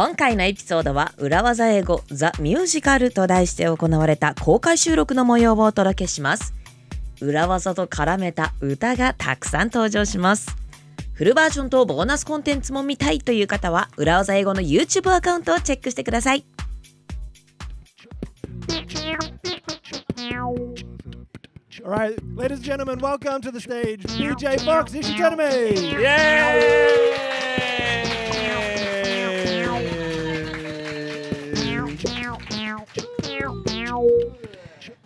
今回のエピソードは裏技英語ザ・ミュージカルと題して行われた公開収録の模様をお届けします。裏技と絡めた歌がたくさん登場します。フルバージョンとボーナスコンテンツも見たいという方は裏技英語の YouTube アカウントをチェックしてください。All right, ladies and gentlemen, welcome to the stage, BJ Fox, Ishigami! Yay!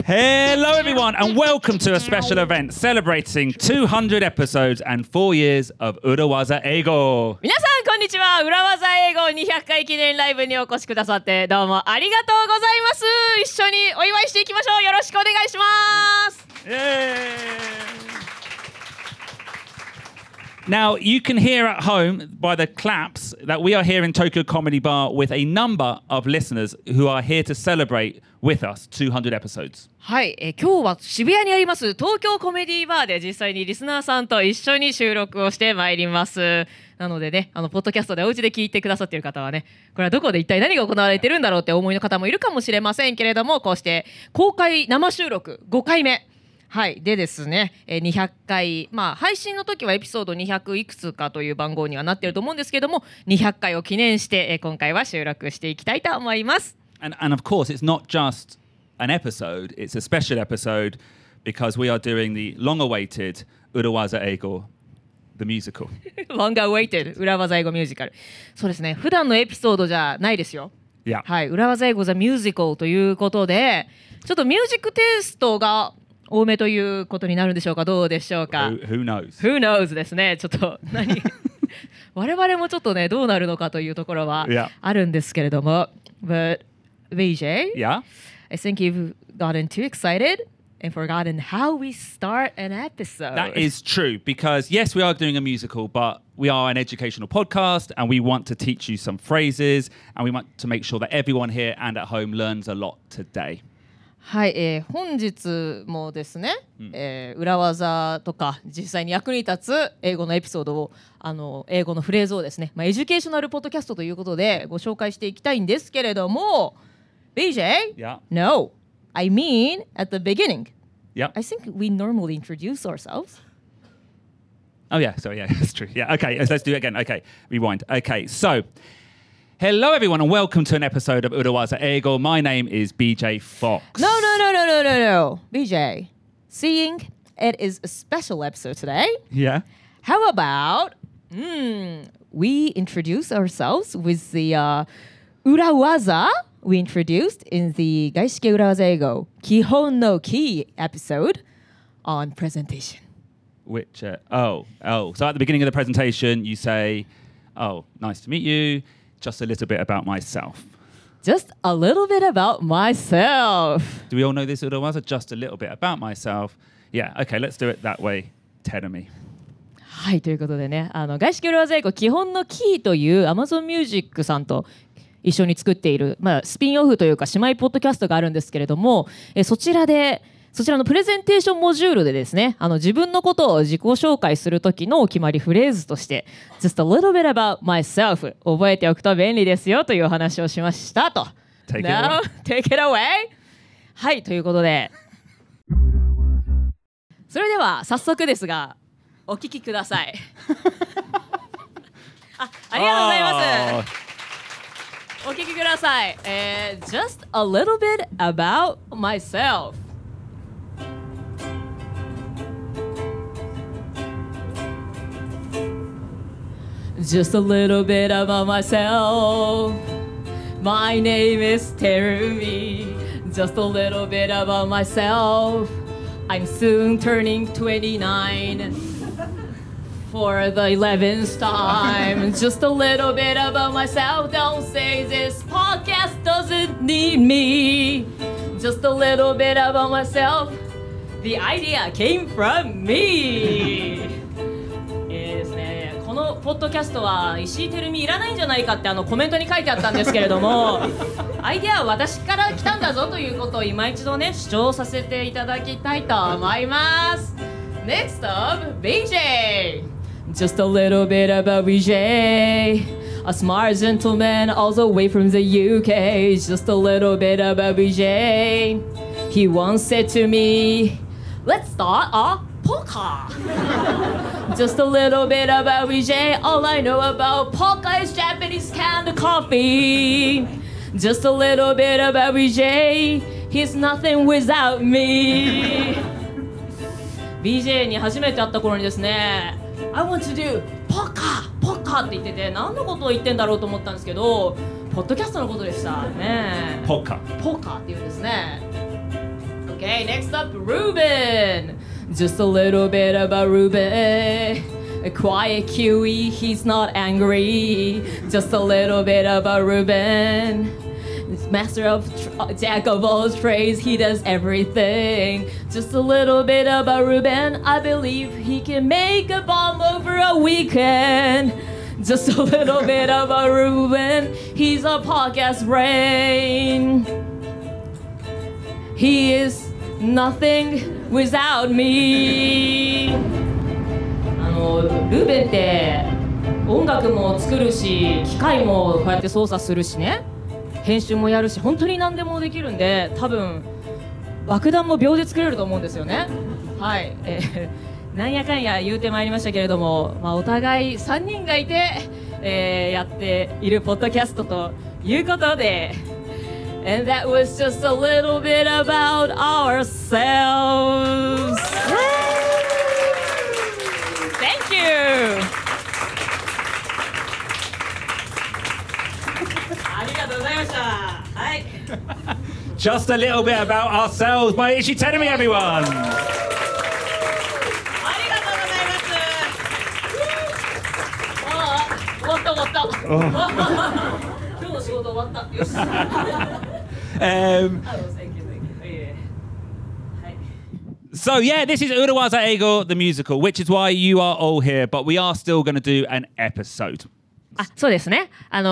Hello, everyone, and welcome to a special event celebrating 200 episodes and 4 years of Urawaza Eigo. 皆さんこんにちは。裏技英語200回記念ライブにお越しくださってどうもありがとうございます。一緒にお祝いしていきましょう。よろしくお願いします。Now, you can hear at home by the claps that we are here in Tokyo Comedy Bar with a number of listeners who are here to celebrate with us 200 episodes. はい、今日は渋谷にあります東京コメディバーで実際にリスナーさんと一緒に収録をしてまいります。なのでね、ポッドキャストでお家で聞いてくださっている方はね、これはどこで一体何が行われてるんだろうって思いの方もいるかもしれませんけれども、こうして公開生収録5回目。はい、でですね、200回、まあ、配信の時はエピソード200いくつかという番号にはなっていると思うんですけども、200回を記念して今回は収録していきたいと思います。And of course, it's not just an episode; it's a special episode because we are doing the long-awaited Urawaza Eigo, the musical. Long-awaited Urawaza Eigo musical. そうですね。普段のエピソードじゃないですよ。Yeah. はい、Urawaza Eigo the musical ということで、ちょっとミュージックテイストが多めということになるんでしょうか、どうでしょうか。 Who knows ですね。ちょっと何我々もちょっとね、どうなるのかというところはあるんですけれども、yeah. But BJ, yeah? I think you've gotten too excited and forgotten how we start an episode. That is true, because yes, we are doing a musical, but we are an educational podcast and we want to teach you some phrases and we want to make sure that everyone here and at home learns a lot today.はい、本日もですね、裏技とか実際に役に立つ英語のエピソードを英語のフレーズをですね、エデュケーショナルポッドキャストということでご紹介していきたいんですけれども BJ? Yeah. No, I mean at the beginning. Yeah. I think we normally introduce ourselves. Oh yeah, sorry, yeah, that's true. Yeah, okay, let's do it again. Okay, rewind. Okay, so...Hello, everyone, and welcome to an episode of Urawaza Eigo. My name is BJ Fox. No. BJ, seeing it is a special episode today. Yeah. How about we introduce ourselves with the Urawaza we introduced in the Gaishike Urawaza Eigo Kihon no Ki episode on presentation. Which, so at the beginning of the presentation, you say, oh, nice to meet you.Just a little bit about myself. Just a little bit about myself. Do we all know this Urawaza? Just a little bit about myself. Yeah, okay, let's do it that way. Terumi. はい、ということでね、外資系Urawaza英語基本のキーという Amazon Music さんと一緒に作っている、まあ、スピンオフというか姉妹ポッドキャストがあるんですけれども、そちらのプレゼンテーションモジュールでですね、自分のことを自己紹介するときのお決まりフレーズとして、just a little bit about myself 覚えておくと便利ですよというお話をしましたと。Now, take it away! はい、ということで。それでは早速ですが、お聞きください。ありがとうございます。お聞きください。just a little bit about myself.Just a little bit about myself. My name is Terumi. Just a little bit about myself. I'm soon turning 29 for the 11th time. Just a little bit about myself. Don't say this podcast doesn't need me. Just a little bit about myself. The idea came from me.このポッドキャストは石井てるみいらないんじゃないかってコメントに書いてあったんですけれどもアイデアは私から来たんだぞということを今一度ね主張させていただきたいと思います。 Next up, BJ Just a little bit about BJ A smart gentleman all the way from the UK. Just a little bit about BJ. He once said to me, let's start a poker. Just a little bit about BJ. All I know about poker is Japanese canned coffee. Just a little bit about BJ. He's nothing without me. BJ に初めて会った頃にですね、I want to do ポカポカって言ってて、何のことを言ってんだろうと思ったんですけど、ポッドキャストのことでしたね。ポカポカって言うんですね。Okay, next up, Ruben. Just a little bit about Ruben. A quiet Kiwi, he's not angry. Just a little bit about Ruben.Master of jack of all trades, he does everything. Just a little bit about Ruben, I believe he can make a bomb over a weekend. Just a little bit about Ruben, he's a podcast brain. He is nothing without me. ルーベンって音楽も作るし、機械もこうやって操作するしね。編集もやるし、本当に何でもできるんで、多分爆弾も秒で作れると思うんですよね。はい、なんやかんや言うてまいりましたけれども、まあ、お互い3人がいて、やっているポッドキャストということで And that was just a little bit about ourselves. Thank you.Just a little bit about ourselves by Ishi Terumi, everyone. So yeah, this is Urawaza Eigo, the musical, which is why you are all here, but we are still going to do an episode.あ、そうですね。まあ、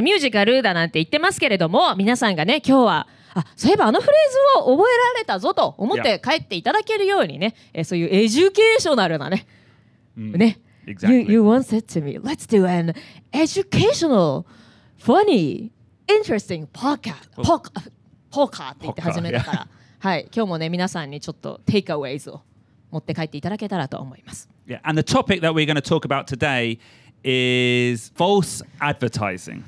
ミュージカルだなんて言ってますけれども、皆さんがね、今日はそういえばあのフレーズを覚えられたぞと思って帰っていただけるようにね、そういうエデュケーショナルなね、ね、exactly. You once said to me, let's do an educational, funny, interesting podcast. ポーカーって言って始めたから、はい、今日もね皆さんにちょっとテイクアウェイズを持って帰っていただけたらと思います。Yeah, and the topic that we're going to talk about today.is false advertising.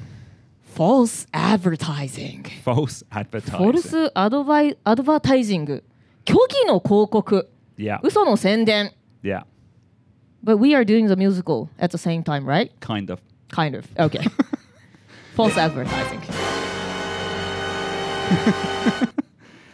False advertising. False advertising. False advertising. 虚偽の広告。Yeah. 嘘の宣伝。Yeah. But we are doing the musical at the same time, right? Kind of. Kind of. Okay. False advertising.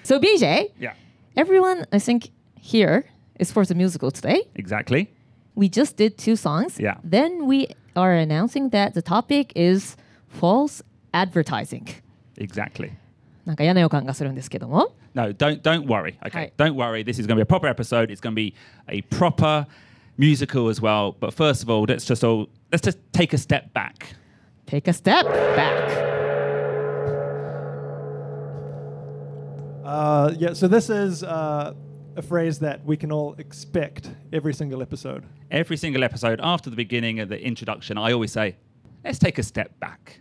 So BJ, yeah. Everyone, I think, here is for the musical today. Exactly.We just did 2 songs. Yeah. Then we are announcing that the topic is false advertising. Exactly. なんか嫌な予感がするんですけども。No, don't worry. Okay.、はい、don't worry. This is going to be a proper episode. It's going to be a proper musical as well. But first of all, let's just take a step back. Take a step back. Yeah, so this is a phrase that we can all expect every single episode. Every single episode, after the beginning of the introduction, I always say, let's take a step back.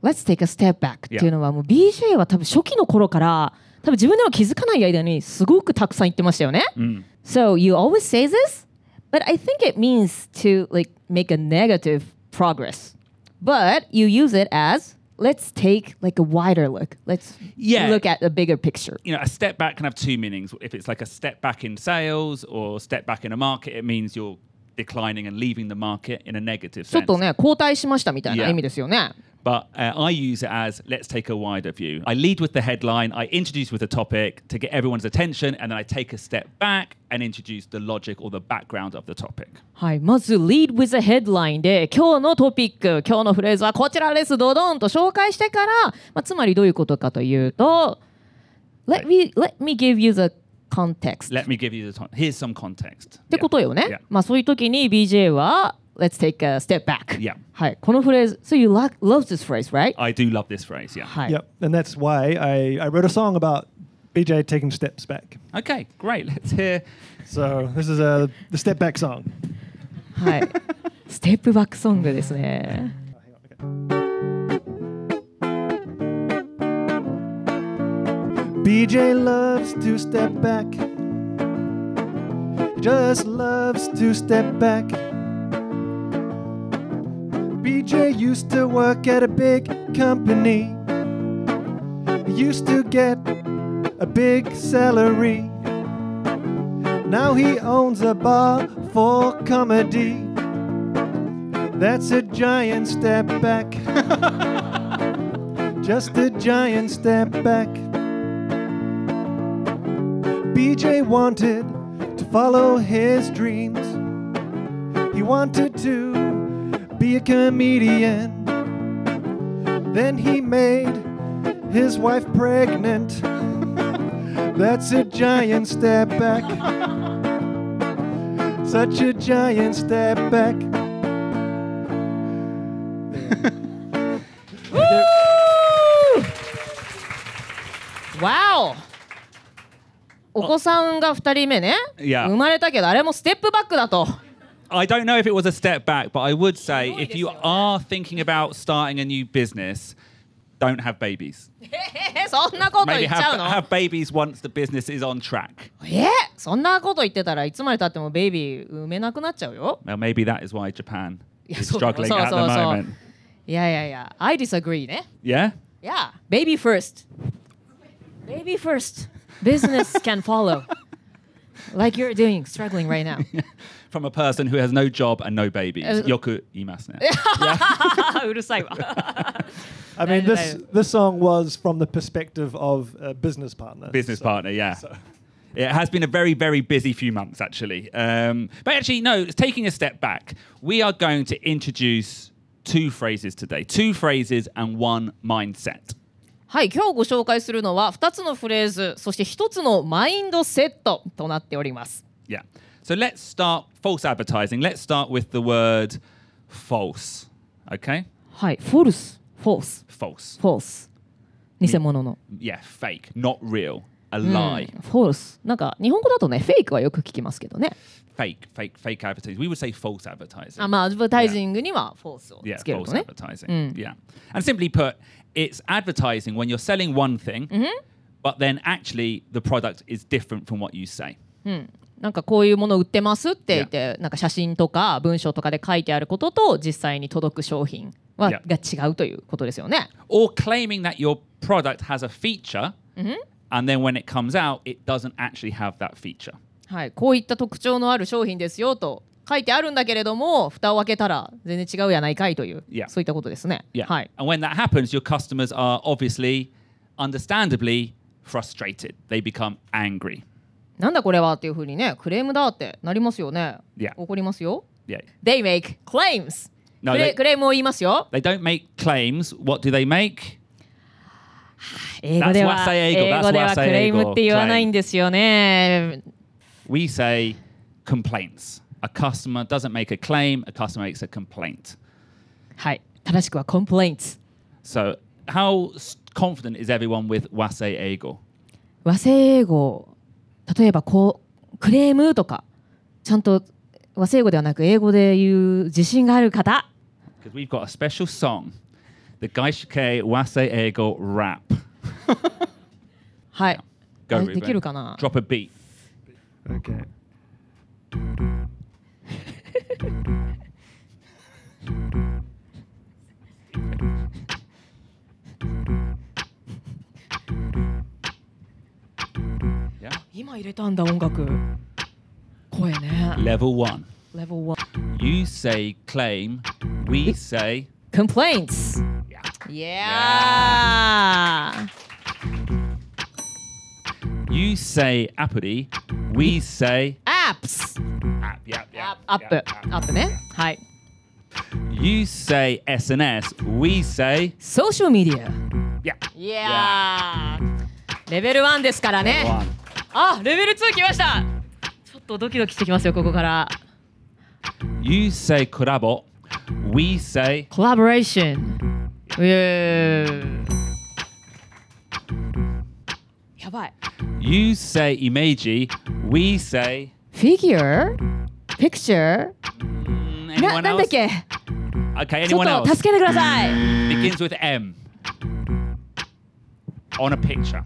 Let's take a step back. っていうのはもう BJ は多分初期の頃から多分自分でも気づかない間にすごくたくさん言ってましたよね。Mm. So you always say this, but I think it means to like make a negative progress. But you use it as...Let's take like a wider look. Let's look at the bigger picture. You know, a step back can have 2 meanings. If it's like a step back in sales or step back in a market, it means you're declining and leaving the market in a negative sense. ちょっとね、後退しましたみたいな意味ですよね。But I use it as, let's take a wider view. I lead with the headline, I introduce with the topic to get everyone's attention, and then I take a step back and introduce the logic or the background of the topic. はい、まず lead with the headline で、今日のトピック、今日のフレーズはこちらです、ドドンと紹介してから、まあ、つまりどういうことかというと、let me give you the context. Let me give you the context. Here's some context. ってことよね。Yeah. まあそういう時に BJ は、Let's take a step back. Yeah. はい、このフレーズ。So you love this phrase, right? I do love this phrase, yeah. はい。Yep, and that's why I wrote a song about BJ taking steps back. Okay, great. Let's hear. So this is the step back song. はい。ステップバックソングですね。BJ loves to step back. Just loves to step back. BJ used to work at a big company. He used to get a big salary. Now he owns a bar for comedy. That's a giant step back. Just a giant step back. BJ wanted to follow his dreams. He wanted to be a comedian. Then he made his wife pregnant. That's a giant step back. Such a giant step back. Wow!お子さんが2人目ね、yeah. 生まれたけどあれもステップバックだと。I don't know if it was a step back, but I would say if you are thinking about starting a new business, don't have babies. そんなこと言っちゃうの Maybe have babies once the business is on track. そんなこと言ってたらいつまで経ってもベイビー産めなくなっちゃうよ。Well, maybe that is why Japan is struggling at the moment. いやいやいや、I disagree ね。Yeah? Yeah, baby first. Baby first.Business can follow, like you're doing, struggling right now. From a person who has no job and no babies. Yoku imasu ne. Urusai wa. I mean, this song was from the perspective of a business partner. Business partner, yeah. It has been a very, very busy few months, actually. But actually, no, taking a step back, we are going to introduce two phrases today. Two phrases and one mindset.はい、今日ご紹介するのは2つのフレーズ、そして1つのマインドセットとなっております。Yeah. So let's start false advertising. Let's start with the word false. Okay? はい、false. False. False. False. 偽物の。Yeah, fake. Not real. A lie.、うん、false. なんか日本語だとね、fake はよく聞きますけどね。Fake advertising. We would say false advertising. まあ、アドバタイジングには false をつけるとね。Yeah, false advertising.、うん、yeah. And simply put,It's advertising when you're selling one thing,、mm-hmm. but then actually the product is different from what you say. なんかこういうもの売ってますって言って、なんか写真とか文章とかで書いてあることと実際に届く商品はが違うということですよね。Or claiming that your product has a feature,、mm-hmm. and then when it comes out, it doesn't actually have that feature. はい、こういった特徴のある商品ですよと書いてあるんだけれども、蓋を開けたら全然違うやないかいという、yeah. そういったことですね。Yeah. はい。And when that happens, your customers are obviously, understandably frustrated. They become angry. なんだこれはっていうふうにね、クレームだってなりますよね。Yeah. 怒りますよ。Yeah. They make claims. No, they, クレームを言いますよ。They don't make claims. What do they make?英語ではクレームって言わないんですよね。We say complaints.A customer doesn't make a claim, a customer makes a complaint. はい、正しくは complaints. So, how confident is everyone with Wasei Eigo? Wasei Eigo, 例えばこうクレームとか、ちゃんと Wasei Eigo ではなく英語で言う自信がある方。Because we've got a special song, the Gaishike Wasei Eigo Rap. はい、Go, できるかな Drop a beat. Okay. Yeah. 今入れたんだ音楽声ね Level 1 You say claim We say Complaints Yeah. You say Apuri We say Apps App ねはい You say SNS We say Social Media Yeah Yeah レベル1ですからねあ、レベル2来ましたちょっとドキドキしてきますよここから You say Collabo We say Collaboration やばい You say Image We say Figure Picture なんだっけ Okay, ちょっと助けてください Begins with M On a picture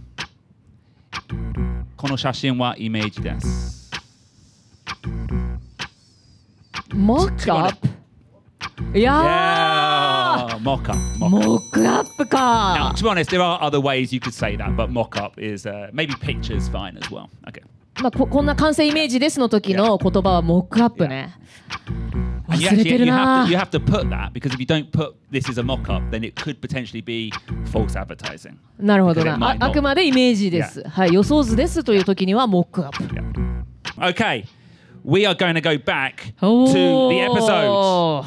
この写真はイメージです。モックアップ。いやー。モックアップ。モックアップか。To be honest, there are other ways you could say that, but mock up is、maybe pictures fine as well. Okay.まあ、こんな完成イメージですの時の言葉はモックアップね。忘れてるな。You have to put that because if you don't put this is a mock up, then it could potentially be false advertising. なるほどな。あくまでイメージです。はい、予想図ですという時にはモックアップ。Okay, we are going to go back to the episode.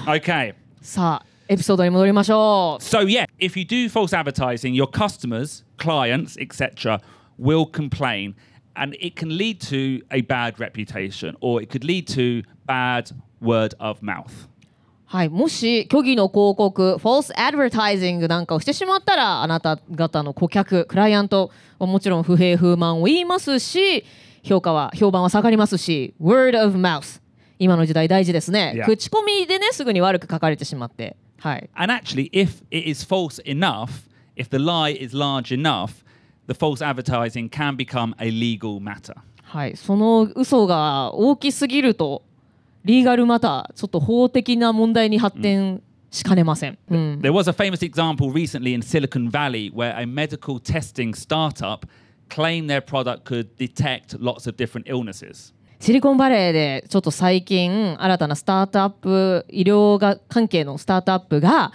Okay. さあ、エピソードに戻りましょう。So yeah, if you do false advertising, your customers, clients, etc. will complain.And it can lead to a bad reputation, or it could lead to bad word of mouth. はい、もし虚偽の広告、false advertising なんかをしてしまったら、あなた方の顧客、クライアントはもちろん不平不満を言いますし、評判は下がりますし、word of mouth 今の時代大事ですね。Yeah. 口コミでね、すぐに悪く書かれてしまって、はい。And actually, if it is false enough, if the lie is large enough,The false advertising can become a legal matter. はい、その嘘が大きすぎると、リーガルマター、ちょっと法的な問題に発展しかねません。Mm. There was a famous example recently in Silicon Valley where a medical testing startup claimed their product could detect lots of different illnesses.シリコンバレーでちょっと最近新たなスタートアップ、医療が関係のスタートアップが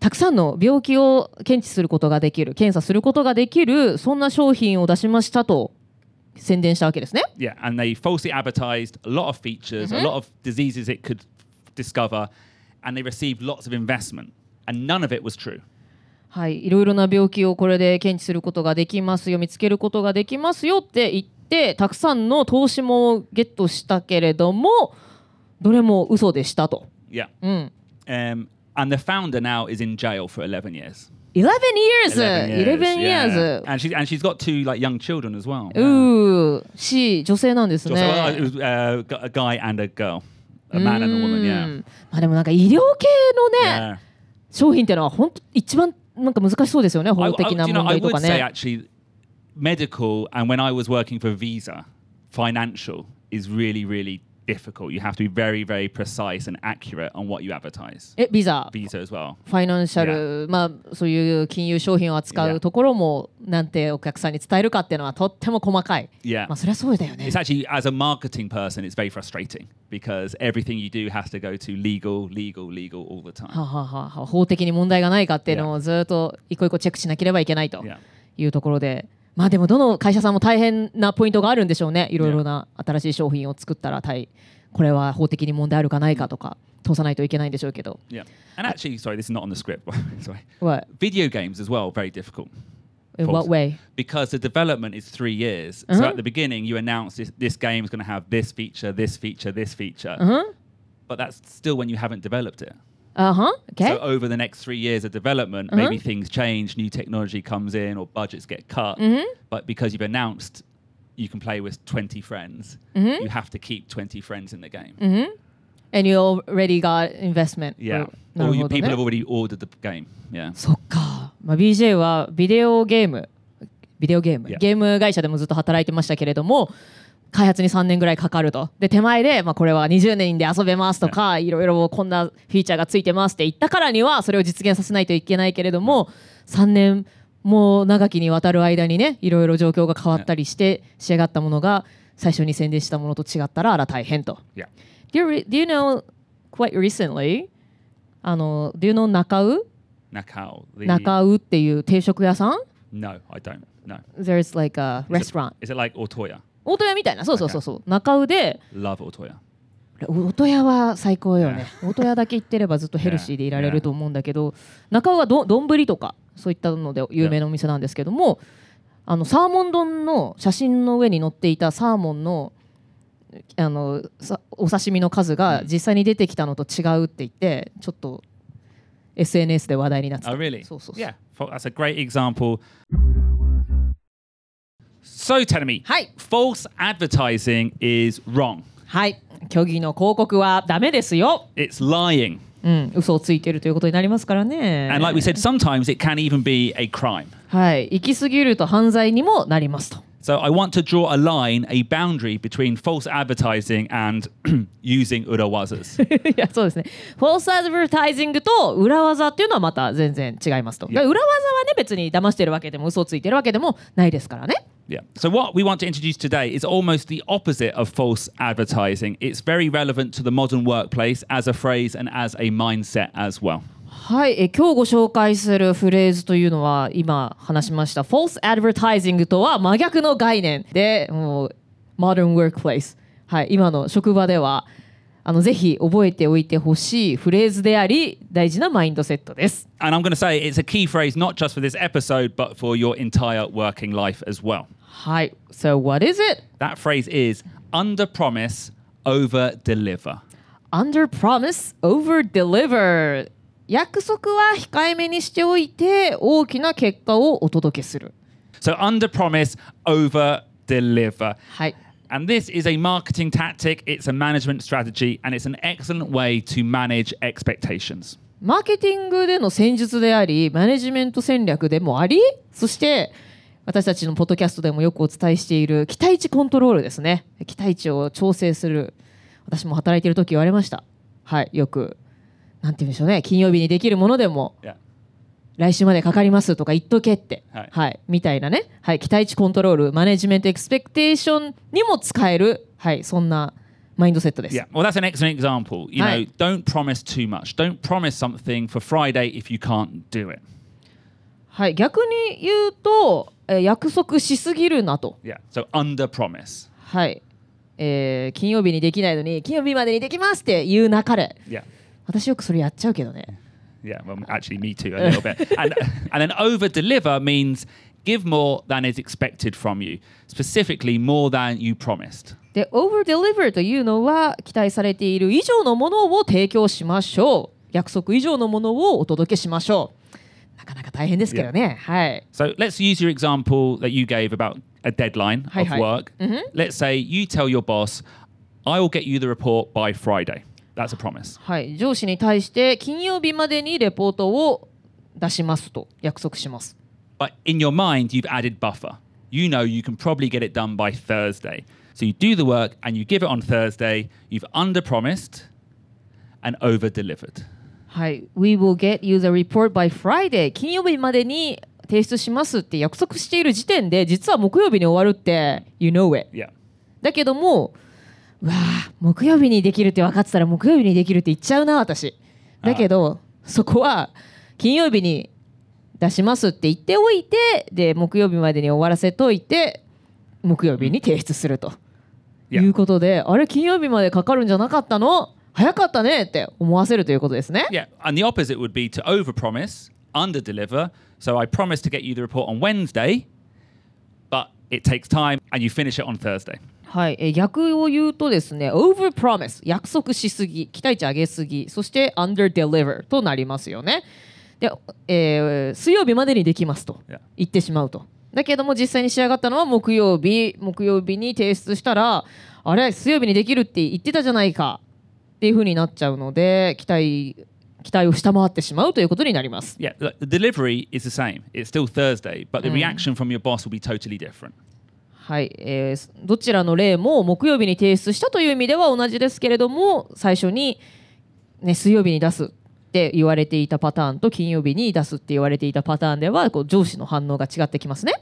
たくさんの病気を検知することができる、検査することができる、そんな商品を出しましたと宣伝したわけですね。Yeah, and they falsely advertised a lot of features,、mm-hmm. a lot of diseases it could discover, and they received lots of investment, and none of it was true. はい、いろいろな病気をこれで検知することができますよ、見つけることができますよって言って、たくさんの投資もゲットしたけれども、どれも嘘でしたと。Yeah.、うんAnd the founder now is in jail for 11 years. 11 years. Yeah. And she's got two like young children as well. Ooh, she 女性なんですね。A guy and a girl, a man and a woman. Yeah. まあでもなんか医療系のね、yeah. 商品ってのは本当一番なんか難しそうですよね、法的な問題とかね。I would say actually medical and when I was working for Visa, financial is really really.Difficult. You have to be very, very precise and accurate on what you advertise. Visa as well. Financial. まあそういう金融商品を扱うところもなんてお客さんに伝えるかっていうのはとっても細かい。まあそれはそうだよね。It's actually as a marketing person, it's very frustrating because everything you do has to go to legal all the time. はははは。法的に問題がないかっていうのをずっと一個一個チェックしなければいけないというところで。まあでもどの会社さんも大変なポイントがあるんでしょうね。いろいろな新しい商品を作ったらこれは法的に問題あるかないかとか通さないといけないんでしょうけど。Yeah. And actually, sorry, this is not on the script. Sorry. What? Video games as well, very difficult. In what way? Because the development is 3 years. So at the beginning, you announce this game is going to have this feature, this feature, this feature. But that's still when you haven't developed it.Okay. So over the next 3 years of development, maybe things change, new technology comes in, or budgets get cut. But because you've announced you can play with 20 friends, you have to keep 20 friends in the game. And you already got investment. Yeah. Or you people have already ordered the game. Yeah. そっか。まあ BJ はゲーム会社でもずっと働いてましたけれども。開発に3年ぐらいかかると。で手前で、まあ、これは20年で遊べますとか、いろいろこんなフィーチャーがついてますって言ったからにはそれを実現させないといけないけれども、3年も長きにわたる間にね、いろいろ状況が変わったりして仕上がったものが最初に宣伝したものと違ったらあら大変と。Yeah. Do you know quite recently? Do you know Nakau? Nakau っていう定食屋さん ？No, I don't. No. There's like a restaurant. Is it like Otoya?オトヤみたいな、そうそうそうそう、中尾で。Love オトヤ。オトヤは最高よね。オトヤだけ行ってればずっとヘルシーでいられると思うんだけど、中尾は丼とかそういったので有名なお店なんですけども、サーモン丼の写真の上に載っていたサーモンのお刺身の数が実際に出てきたのと違うって言って、ちょっと SNS で話題になってた。Oh really? そうそうそう。Yeah, that's a great example.So, Terumi, false advertising is wrong. はい、虚偽の広告はダメですよ。It's lying. うん、嘘をついているということになりますからね。And like we said, sometimes it can even be a crime. はい、行き過ぎると犯罪にもなりますと。So I want to draw a line, a boundary between false advertising and using urawazas. いや、そうですね。false advertising と裏技っていうのはまた全然違いますと。裏技はね、別に騙してるわけでも嘘をついてるわけでもないですからね。Yeah. So what we want to introduce today is almost the opposite of false advertising. It's very relevant to the modern workplace as a phrase and as a mindset as well. はい、今日ご紹介するフレーズというのは今話しました false advertising とは真逆の概念で、もう modern workplace、はい、今の職場ではぜひ覚えておいてほしいフレーズであり、大事なマインドセットです。And I'm going to say it's a key phrase not just for this episode, but for your entire working life as well. はい。So what is it? That phrase is under-promise, over-deliver. Under-promise, over-deliver. 約束は控えめにしておいて、大きな結果をお届けする。So under-promise, over-deliver. はい。And this is a marketing tactic, it's a management strategy, and it's an excellent way to manage expectations. マーケティングでの戦術であり、マネジメント戦略でもあり、そして私たちのポッドキャストでもよくお伝えしている期待値コントロールですね。期待値を調整する。私も働いている時言われました。はい、よく、なんて言うんでしょうね、金曜日にできるものでも。Yeah.来週までかかりますとか言っとけって、はいはい、みたいなね、はい、期待値コントロール、マネジメントエクスペクテーションにも使える、はい、そんなマインドセットです。Yeah. Well, that's an excellent example. You know,、はい、don't promise too much. Don't promise something for Friday if you can't do it. はい、逆に言うと、約束しすぎるなと。Yeah. So under promise. はい、金曜日にできないのに金曜日までにできますって言うなかれ。Yeah. 私よくそれやっちゃうけどね。Yeah, well, actually, me too, a little bit. And then over-deliver means give more than is expected from you, specifically more than you promised. で、over-deliver というのは期待されている以上のものを提供しましょう。約束以上のものをお届けしましょう。なかなか大変ですけどね。Yeah. はい。So let's use your example that you gave about a deadline of はい、はい、work.、Mm-hmm. Let's say you tell your boss, I will get you the report by Friday.That's a promise. はい、上司に対して金曜日までにレポートを出しますと約束します。But in your mind, you've added buffer. You know you can probably get it done by Thursday. So you do the work and you give it on Thursday. You've under-promised and over-delivered. はい、We will get you the report by Friday. 金曜日までに提出しますって約束している時点で、実は木曜日に終わるって、you know it. Yeah. だけども、わあ木曜日にできるって分かってたら木曜日にできるって言っちゃうな私だけどそこは金曜日に出しますって言っておいてで木曜日までに終わらせといて木曜日に提出すると、yeah. いうことであれ金曜日までかかるんじゃなかったの早かったねって思わせるということですね、yeah. And the opposite would be to overpromise, underdeliver. So I promise to get you the report on Wednesday, but it takes time and you finish it on Thursday.はい、逆を言うとですね、over promise 約束しすぎ、期待値上げすぎ、そして under deliver となりますよね。で、水曜日までにできますと言ってしまうと。だけども実際に仕上がったのは木曜日に提出したら、あれ水曜日にできるって言ってたじゃないかっていう風になっちゃうので、期待を下回ってしまうということになります。Yeah, the delivery is the same. It's still Thursday, but the reaction from your boss will be totally different.はいどちらの例も木曜日に提出したという意味では同じですけれども最初に、ね、水曜日に出すって言われていたパターンと金曜日に出すって言われていたパターンではこう上司の反応が違ってきますね、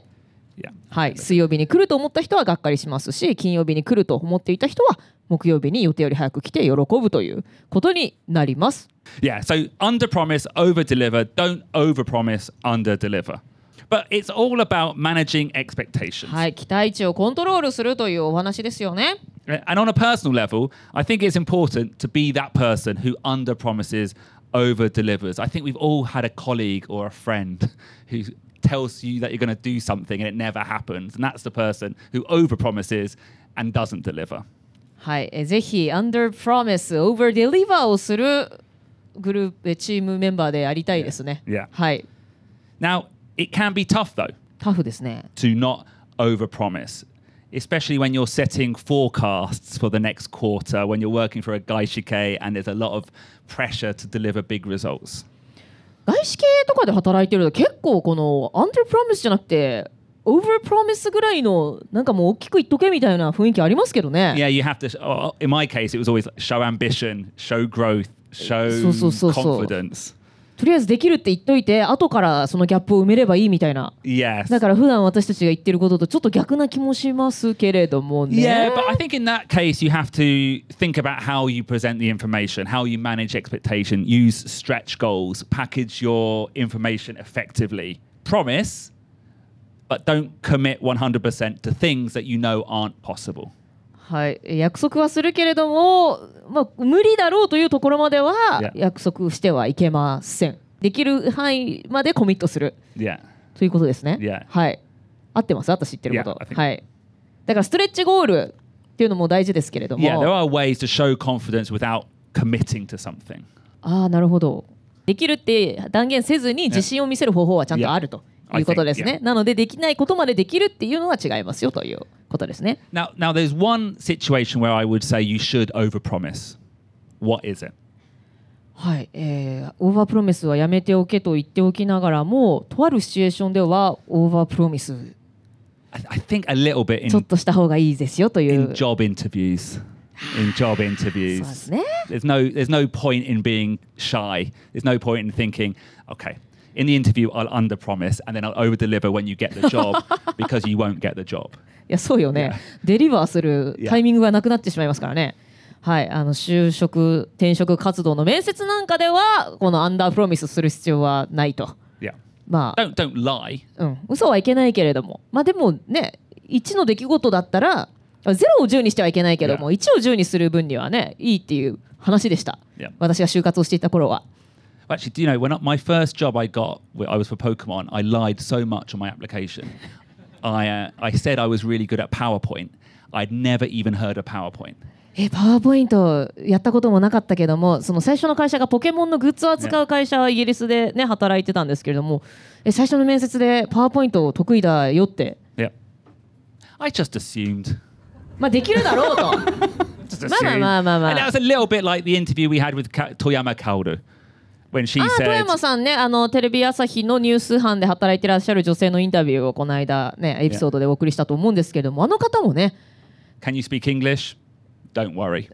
yeah. はい、水曜日に来ると思った人はがっかりしますし金曜日に来ると思っていた人は木曜日に予定より早く来て喜ぶということになります、yeah. So under promise, over deliver. Don't over promise, under deliver.But it's all about managing expectations. はい、期待値をコントロールするというお話ですよね。And on a personal level, I think it's important to be that person who under-promises, over-delivers. I think we've all had a colleague or a friend who tells you that you're going to do something and it never happens. And that's the person who over-promises and doesn't deliver. はい、ぜひ under-promise, over-deliver をするグループチームメンバーでありたいですね。Yeah. はい。Now,It can be tough, though, タフですね。 to not overpromise, especially when you're setting forecasts for the next quarter, when you're working for a gaishike and there's a lot of pressure to deliver big results. 外資系とかで働いてると結構この underpromise じゃなくてオーバープロミスぐらいのなんかもう大きく言っとけみたいな雰囲気ありますけどね。Yeah, you have to. In my case, it was always like show ambition, show growth, show confidence. とりあえずできるって言っといて、後からそのギャップを埋めればいいみたいな。Yes. だから普段私たちが言ってることとちょっと逆な気もしますけれどもね。Yeah, but I think in that case you have to think about how you present the information, how you manage expectation, use stretch goals, package your information effectively, promise, but don't commit 100% to things that you know aren't possible.はい、約束はするけれども、まあ、無理だろうというところまでは約束してはいけません、yeah. できる範囲までコミットする、yeah. ということですね、yeah. はい、合ってます私言ってること、yeah, はい、だからストレッチゴールっていうのも大事ですけれども、yeah, there are ways to show confidence without committing to something. ああ、なるほど。できるって断言せずに自信を見せる方法はちゃんとあると、yeah.いうことですね。なのでできないことまでできるっていうのは違いますよということですね。Now there's one situation where I would say you should overpromise. What is it? はい、オーバープロミスはやめておけと言っておきながらも、とあるシチュエーションではオーバープロミス。I think a little bit in ちょっとした方がいいですよという。In job interviews. そうですね。There's no point in being shy. There's no point in thinking, okay.In the interview, I'll underpromise and then I'll overdeliver when you get the job because you won't get the job. いや、そうよね。デリバーするタイミングがなくなってしまいますからね。はい、就職、転職活動の面接なんかではこのアンダープロミスする必要はないと。Yeah. まあ、don't lie. うん、嘘はいけないけれども、まあでもね、1の出来事だったら0を10にしてはいけないけども、1を10にする分にはね、いいっていう話でした。Yeah. 私が就活をしていた頃は。Actually, do you know, when my first job I got, I was for Pokemon, I lied so much on my application. I said I was really good at PowerPoint. I'd never even heard of PowerPoint. パワーポイントやったこともなかったけども、その最初の会社がポケモンのグッズを扱う会社はイギリスでね、働いてたんですけれども、最初の面接でパワーポイント得意だよって。Yeah. I just assumed. まあできるだろうと。まあ。And that was a little bit like the interview we had with Toyama Kaoru.富山さんね、テレビ朝日のニュース班で働いてらっしゃる女性のインタビューをこの間、ね、エピソードでお送りしたと思うんですけれども、あの方もね Can you speak English? Don't worry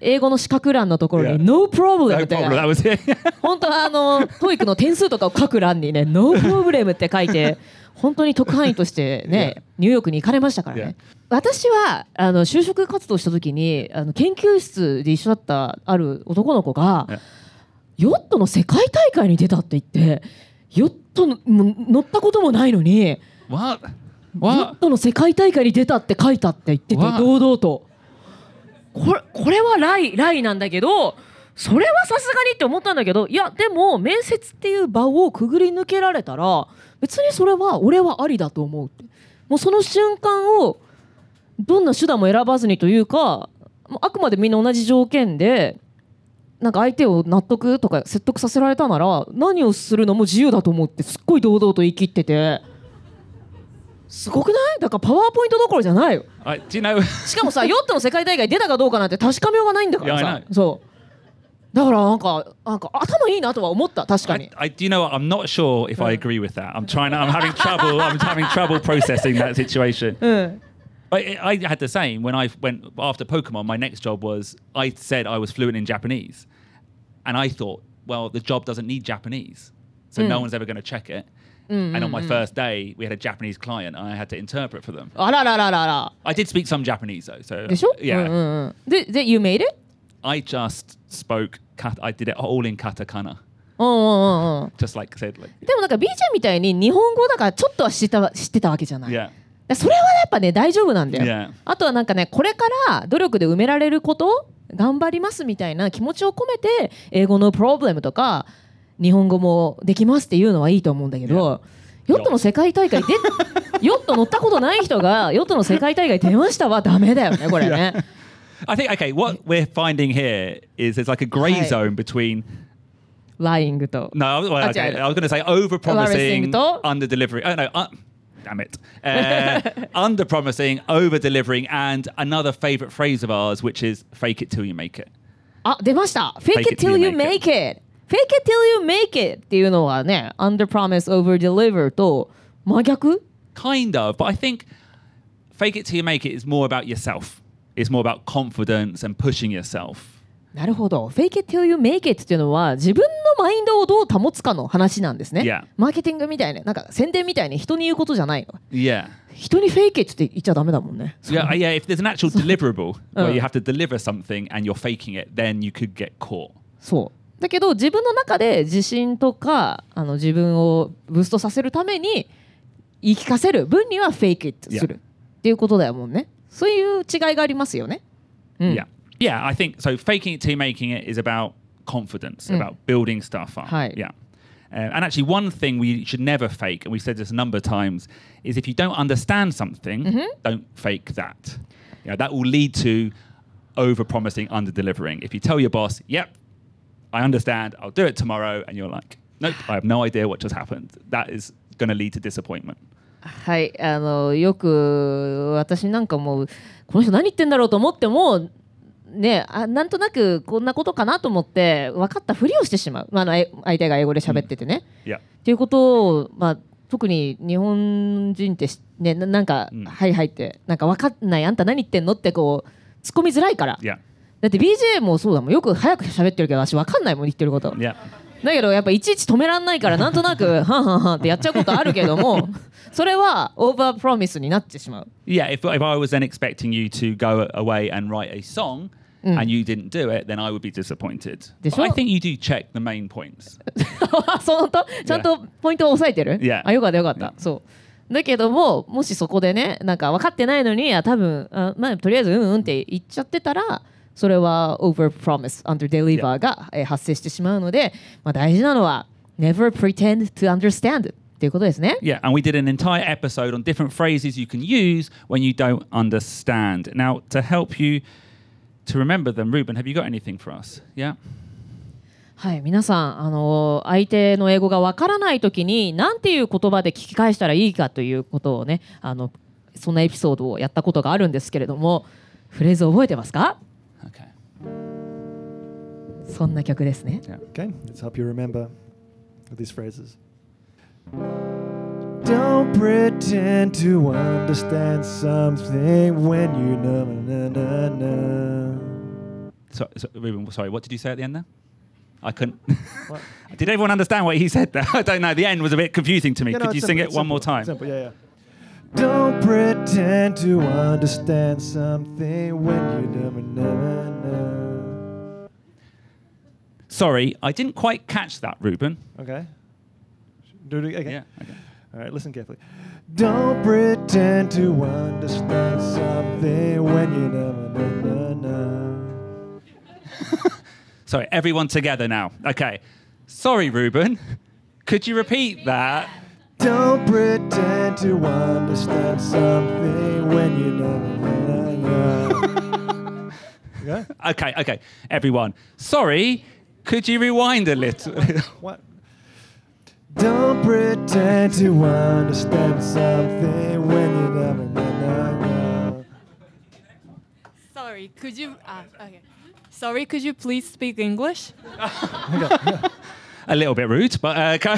英語の資格欄のところに、yeah. No problem って本当はTOEIC の点数とかを書く欄にね No problem って書いて本当に特派員としてね、yeah. ニューヨークに行かれましたからね、yeah. 私は就職活動した時に研究室で一緒だったある男の子が、yeah.ヨットの世界大会に出たって言ってヨットの乗ったこともないのに What? ヨットの世界大会に出たって書いたって言ってて、堂々とこれはライなんだけど、それはさすがにって思ったんだけど、いやでも面接っていう場をくぐり抜けられたら別にそれは俺はありだと思うって、もうその瞬間をどんな手段も選ばずにというか、あくまでみんな同じ条件でなんか相手を納得とか説得させられたなら何をするのも自由だと思って、すっごい堂々と言い切ってて、すごくない？だからパワーポイントどころじゃないよ。しかもさ、ヨットの世界大会出たかどうかなんて確かめようがないんだからさ。そうだからなんか頭いいなとは思った、確かに。Do you know what? I'm not sure if I agree with that. I'm having trouble processing that situation. I had the same when I went after Pokemon. My next job was, I said I was fluent in Japanese, and I thought, well, the job doesn't need Japanese, so no one's ever going to check it. And on my first day, we had a Japanese client, and I had to interpret for them. I did speak some Japanese though, so yeah. Did you made it? I just spoke. I did it all in katakana.Just like said. でもなんか BJ みたいに日本語だからちょっとは知ってたわけじゃない。それはやっぱね大丈夫なんだよ、yeah. あとはなんかね、これから努力で埋められること頑張りますみたいな気持ちを込めて英語のプロブレムとか日本語もできますっていうのはいいと思うんだけど、yeah. ヨットの世界大会でヨット乗ったことない人がヨットの世界大会出ましたはダメだよね、これね、yeah. I think, okay, what we're finding here is there's like a grey zone between lying と No, well, okay. I was going to say overpromising, underdelivering. Oh, no, damn it. Under-promising, over-delivering, and another favourite phrase of ours, which is fake it till you make it. あ、出ました。Fake it till you make it. Fake it till you make it っていうのはね、under-promise, over-deliver と真逆? Kind of, but I think fake it till you make it is more about yourself. It's more about confidence and pushing yourself.なるほど。 Fake it till you make it っていうのは自分のマインドをどう保つかの話なんですね、yeah. マーケティングみたいな、なんか宣伝みたいに人に言うことじゃないの、yeah. 人に Fake it って言っちゃダメだもんね、yeah, yeah, if there's an actual deliverable where you have to deliver something and you're faking it, then you could get caught. そうだけど自分の中で自信とか自分をブーストさせるために言い聞かせる分には Fake it する、yeah. っていうことだよもんね。そういう違いがありますよね、うん、yeah.Yeah, I think so. Faking it till making it is about confidence, about building stuff up. Yeah. And actually, one thing we should never fake, and we've said this a number of times, is if you don't understand something, don't fake that. You know, that will lead to over-promising, under-delivering. If you tell your boss, yep, I understand, I'll do it tomorrow, and you're like, nope, I have no idea what just happened. That is going to lead to disappointment.はい、よく私なんかもう、この人何言ってんだろうと思っても、ね、なんとなくこんなことかなと思って分かったふりをしてしまう、相手が英語で喋っててね、うん、っていうことを、特に日本人って、ね、なんか、うん、はいはいってなんか分かんない、あんた何言ってんのってこう突っ込みづらいから、yeah. だって BJ もそうだもん、よく早く喋ってるけど私分かんないもん言ってること、yeah. だけどやっぱいちいち止めらんないからなんとなくはんはんはんってやっちゃうことあるけどもそれはオーバープロミスになってしまう。 Yeah, if I was then expecting you to go away and write a song and you didn't do it, then I would be disappointed. But I think you do check the main points. そうとちゃんとポイントを押さえてる、yeah. あ、よかったよかった、yeah. そうだけども、もしそこでね、なんか分かってないのに多分とりあえずうんうんって言っちゃってたら、それはオーバープロミス、アンダーデリバーが、yeah. 発生してしまうので、大事なのは never pretend to understandっていうことですね。 Yeah, and we did an entire episode on different phrases you can use when you don't understand. Now, to help you to remember them, Ruben, have you got anything for us? Yeah. はい、皆さん、相手の英語がわからないときに何ていう言葉で聞き返したらいいかということをね、そんなエピソードをやったことがあるんですけれども、フレーズ覚えてますか？ Okay. そんな曲ですね。Yeah. Okay, let's help you remember these phrases. Don't pretend to understand something when you know. Na, na, na, na. So, Ruben, sorry, what did you say at the end there? I couldn't. Did everyone understand what he said there? I don't know. The end was a bit confusing to me. Yeah, Could you sing it one more time? Simple, yeah, yeah. Don't pretend to understand something when you know. Na, na, na. Sorry, I didn't quite catch that, Ruben. Okay. Do it again. Yeah, okay.All right, listen carefully. Don't pretend to understand something when you never know. No, no. Sorry, everyone together now. Okay. Sorry, Ruben. Could you repeat that? Don't pretend to understand something when you never know. Okay? Okay, everyone. Sorry, could you rewind a little? What?Don't pretend to understand something when you never know. Sorry, could you? Okay. Sorry, could you please speak English? A little bit rude, but okay.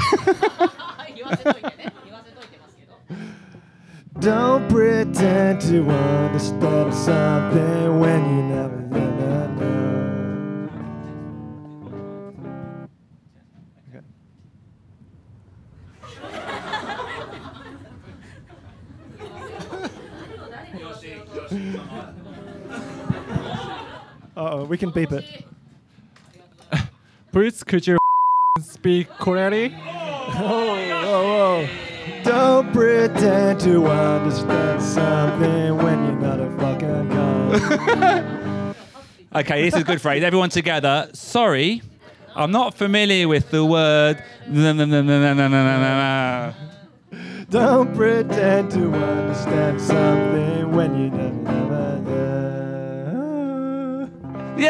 Don't pretend to understand something when you never know.Uh-oh, we can beep it. Please, could you speak Korean? Oh, don't pretend to understand something when you're not a fucking god. Okay, this is a good phrase. Everyone together. Sorry, I'm not familiar with the word. Don't pretend to understand something when you don't know. Yay!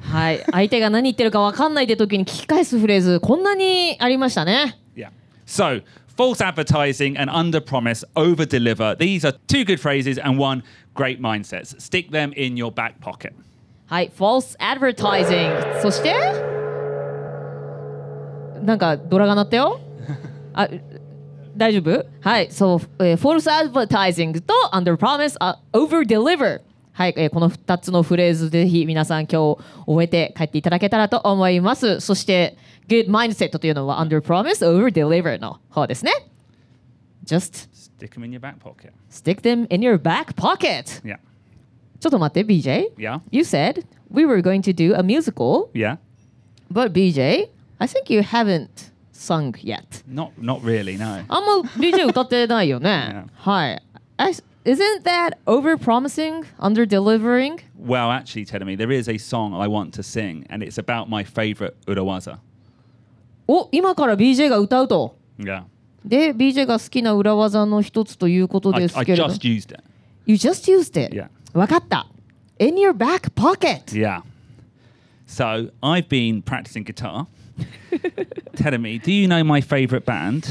はい、相手が何言ってるか分かんないって時に聞き返すフレーズ、こんなにありましたね。Yeah. So, false advertising and under-promise, over-deliver. These are two good phrases and one great mindset. Stick them in your back pocket.はい、false advertising。そしてなんかドラが鳴ったよ。あ、大丈夫？はい、そう、フォルスアドバタイジングと under promise over deliver。はい、この2つのフレーズぜひ皆さん今日覚えて帰っていただけたらと思います。そして、good mindset というのは under promise over deliver の方ですね。Just stick them in your back pocket. Stick them in your back pocket. Yeah. ちょっと待って、BJ. Yeah. You said we were going to do a musical. Yeah. But BJ, I think you haven't sung yet. Not really, no. あんま BJ 歌ってないよね。はい。Isn't that over-promising, under-delivering? Well, actually, Terumi, there is a song I want to sing, and it's about my favorite Urawaza. お、今から BJ が歌うと。Yeah. で、BJ が好きな裏技の一つということですけれど。I just used it. You just used it? Yeah. わかった。In your back pocket. Yeah. So, I've been practicing guitar. Terumi, do you know my favorite band?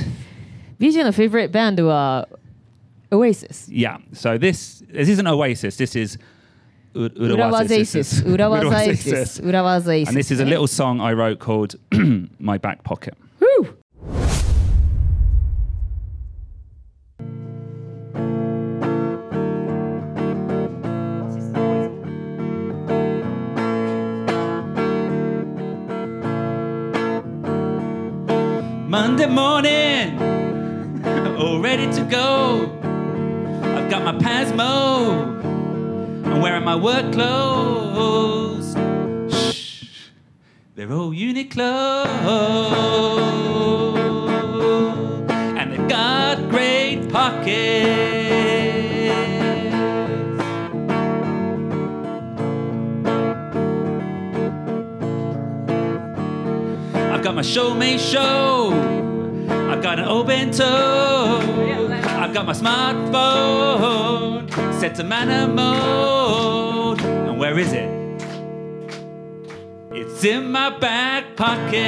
BJ の favorite band はOasis. Yeah. So this isn't Oasis. This is Urawaza Eigo. And this is a little song I wrote called My Back Pocket. Woo! Monday morning, all ready to go.I've got my Pasmo, I'm wearing my work clothes. Shh, they're all Uniqlo, and they've got great pockets. I've got my show, I've got an open toe.I've got my smartphone set to manner mode. And where is it? It's in my back pocket.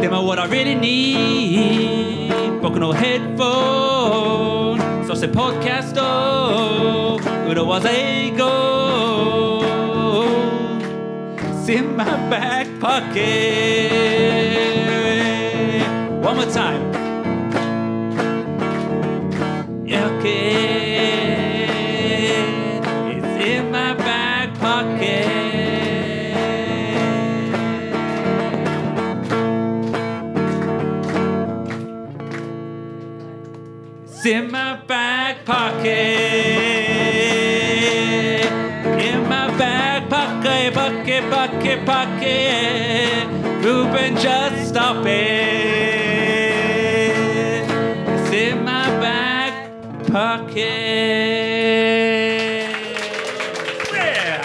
Them are what I really need. Broken no headphones. So say podcast off. Urawaza Eigo.In my back pocket. One more time. Yeah, okay. It's in my back pocket. It's in my back pocket. In my back pocket, pocket, Ruben, just stop it. It's in my back pocket. Yeah.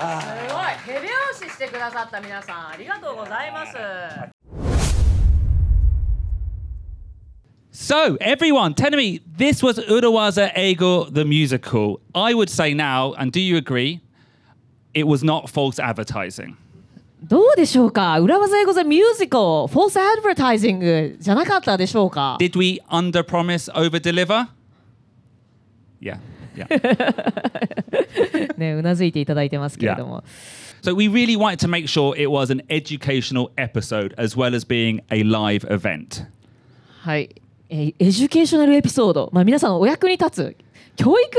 Ah. すごい手拍子してくださった皆さんありがとうございます。So, everyone, Terumi, this was Urawaza Eigo, the musical. I would say now, and do you agree, it was not false advertising. どうでしょうか? Urawaza Eigo, the musical, false advertising じゃなかったでしょうか? Did we under-promise, over-deliver? Yeah, yeah. ね、うなずいていただいてますけれども。So we really wanted to make sure it was an educational episode, as well as being a live event. はい。エデュケーショナルエピソード、まあ、皆さんのお役に立つ教育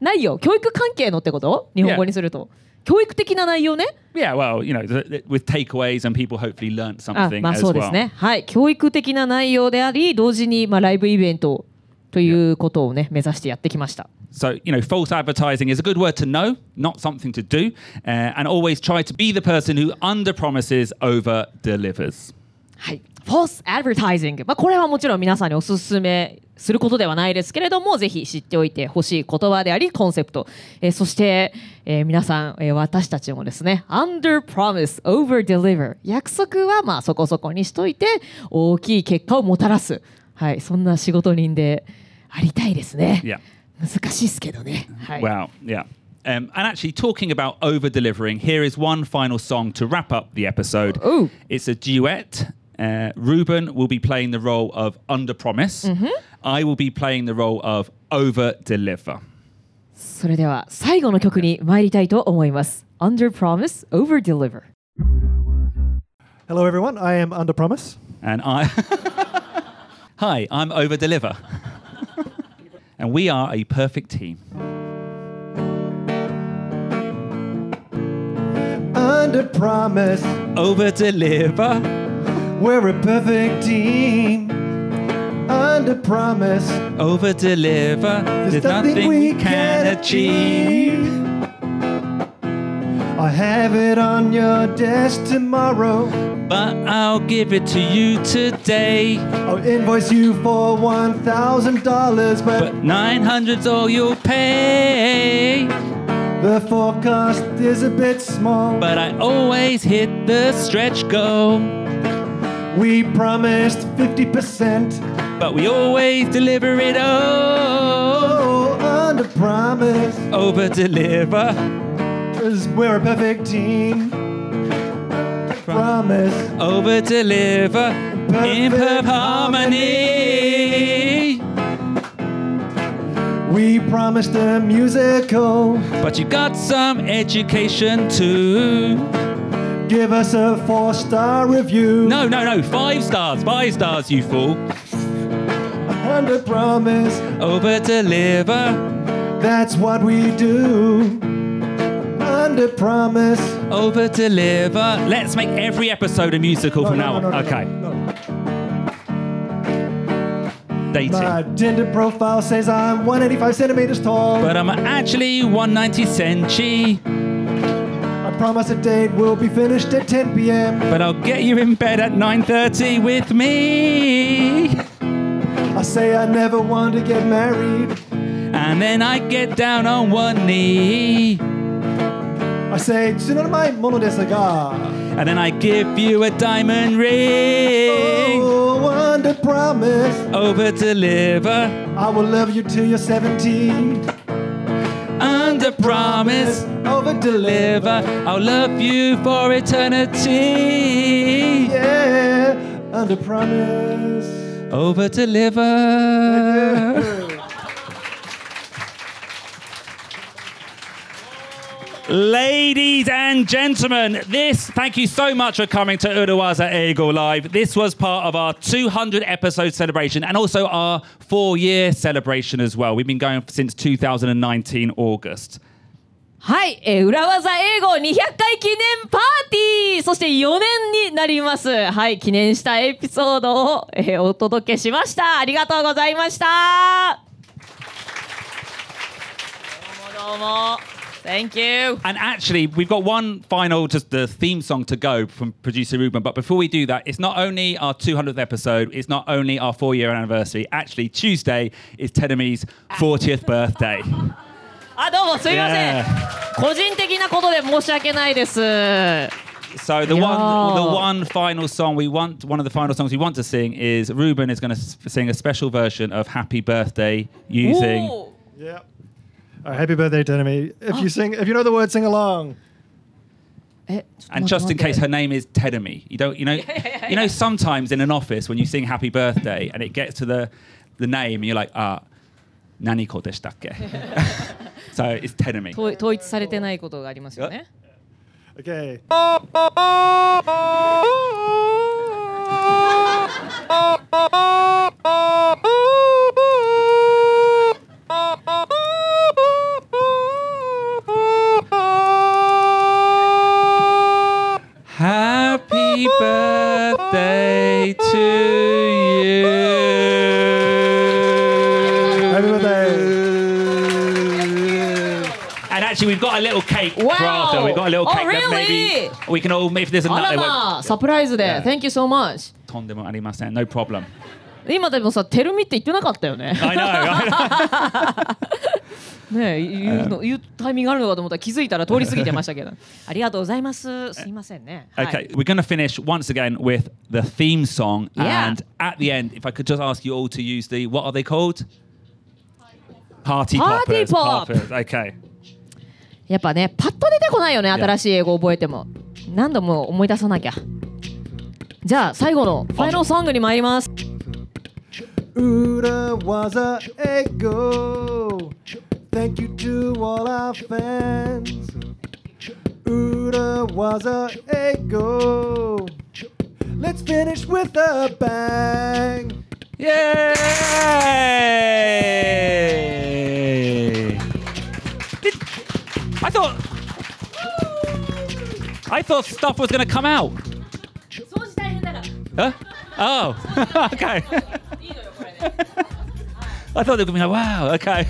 内容、教育関係のってこと？日本語にすると、yeah. 教育的な内容ね。Yeah, well, you know, with takeaways and people hopefully learned something as well. まあそうですね。はい、教育的な内容であり、同時にまあライブイベントということをね、目指してやってきました。So, you know, false advertising is a good word to know, not something to do, and always try to be the person who under-promises, over-delivers. はい。フォースアドバタイジング、まあ、これはもちろん皆さんにおすすめすることではないですけれども、ぜひ知っておいてほしい言葉でありコンセプト、そして、皆さん、私たちもですね under promise over deliver 約束はまあそこそこにしといて大きい結果をもたらす、はい、そんな仕事人でありたいですね、yeah. 難しいですけどね、はい、Wow, yeah.And actually, talking about over delivering, here is one final song to wrap up the episode. Ooh. It's a duet Ruben will be playing the role of under-promise. Mm-hmm. I will be playing the role of over-deliver. それでは最後の曲に参りたいと思います。Under-promise, over-deliver. Hello everyone, I am under-promise. And I... Hi, I'm over-deliver. And we are a perfect team. Under-promise, over-deliver.We're a perfect team. Under promise, over deliver. There's nothing we can achieve. I'll have it on your desk tomorrow, but I'll give it to you today. I'll invoice you for $1,000, but $900's all you'll pay. The forecast is a bit small, but I always hit the stretch goal.We promised 50%, but we always deliver it all. Under promise, over deliver. 'Cause we're a perfect team. Promise, over deliver. In perfect harmony. We promised a musical, but you got some education too.Give us a 4-star review. No, 5 stars, you fool. Under promise, over deliver. That's what we do. Under promise, over deliver. Let's make every episode a musical from now on. Okay. Dating. My Tinder profile says I'm 185 centimeters tall, but I'm actually 190 centi.I promise a date will be finished at 10 p.m. But I'll get you in bed at 9:30 with me. I say I never want to get married, and then I get down on one knee. I say, "Tsunami mono desu ga," and then I give you a diamond ring. Oh, under promise, over deliver. I will love you till you're 17.Under promise, over deliver. I'll love you for eternity. Yeah, under promise, over deliver. Ladies and gentlemen, thank you so much for coming to Urawaza Eigo Live. This was part of our 200 episode celebration and also our 4-year celebration as well. We've been going since 2019 August.はい、裏技英語200回記念パーティーそして4年になります。はい、記念したエピソードを、お届けしました。ありがとうございました。どうもどうも。Thank you. And actually, we've got one final, just the theme song to go from producer Ruben. But before we do that, it's not only our 200th episode, it's not only our 4-year anniversary. Actually, Tuesday is Terumi's 40th birthday. あ、どうもすいません。個人的なことで申し訳ないです。So one of the final songs we want to sing is Ruben is going to sing a special version of Happy Birthday using. Yeah.Right, happy birthday, Terumi. If you know the word, sing along. And just in case, her name is Terumi. You know, sometimes in an office when you sing happy birthday and it gets to the name and you're like, naniko deshitakke? So it's Terumi. 統一されてないことがありますよね。Okay. Happy birthday to you. Happy birthday. And actually, we've got a little cake. Wow. After. We've got a little cake. Oh, really? Maybe we can all, if there's a nut, they won't. Surprise there. Thank you so much. とんでもありません。No problem. 今でもさ、テルミって言ってなかったよね。I know.ねえ、言うタイミングあるのかと思ったら気づいたら通り過ぎてましたけどありがとうございますすいませんね Okay、はい、we're going to finish once again with the theme song、yeah. and at the end if I could just ask you all to use the what are they called? Party pop. Party pop. Okay やっぱねパッと出てこないよね、yeah. 新しい英語覚えても何度も思い出さなきゃじゃあ最後のファイナルソングに参ります。Urawaza Eigo Thank you to all our fans Urawaza Eigo Let's finish with a bang Yay! I thought stuff was going to come out. Huh? Oh, okay. I thought they were going to be like, wow, okay.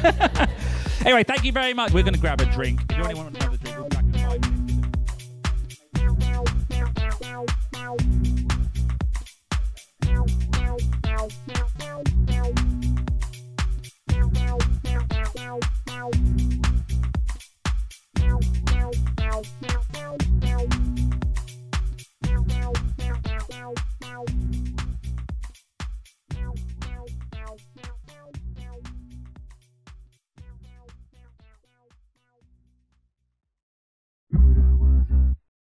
Anyway, thank you very much. We're going to grab a drink. If you want another drink, we'll be back in 5 minutes.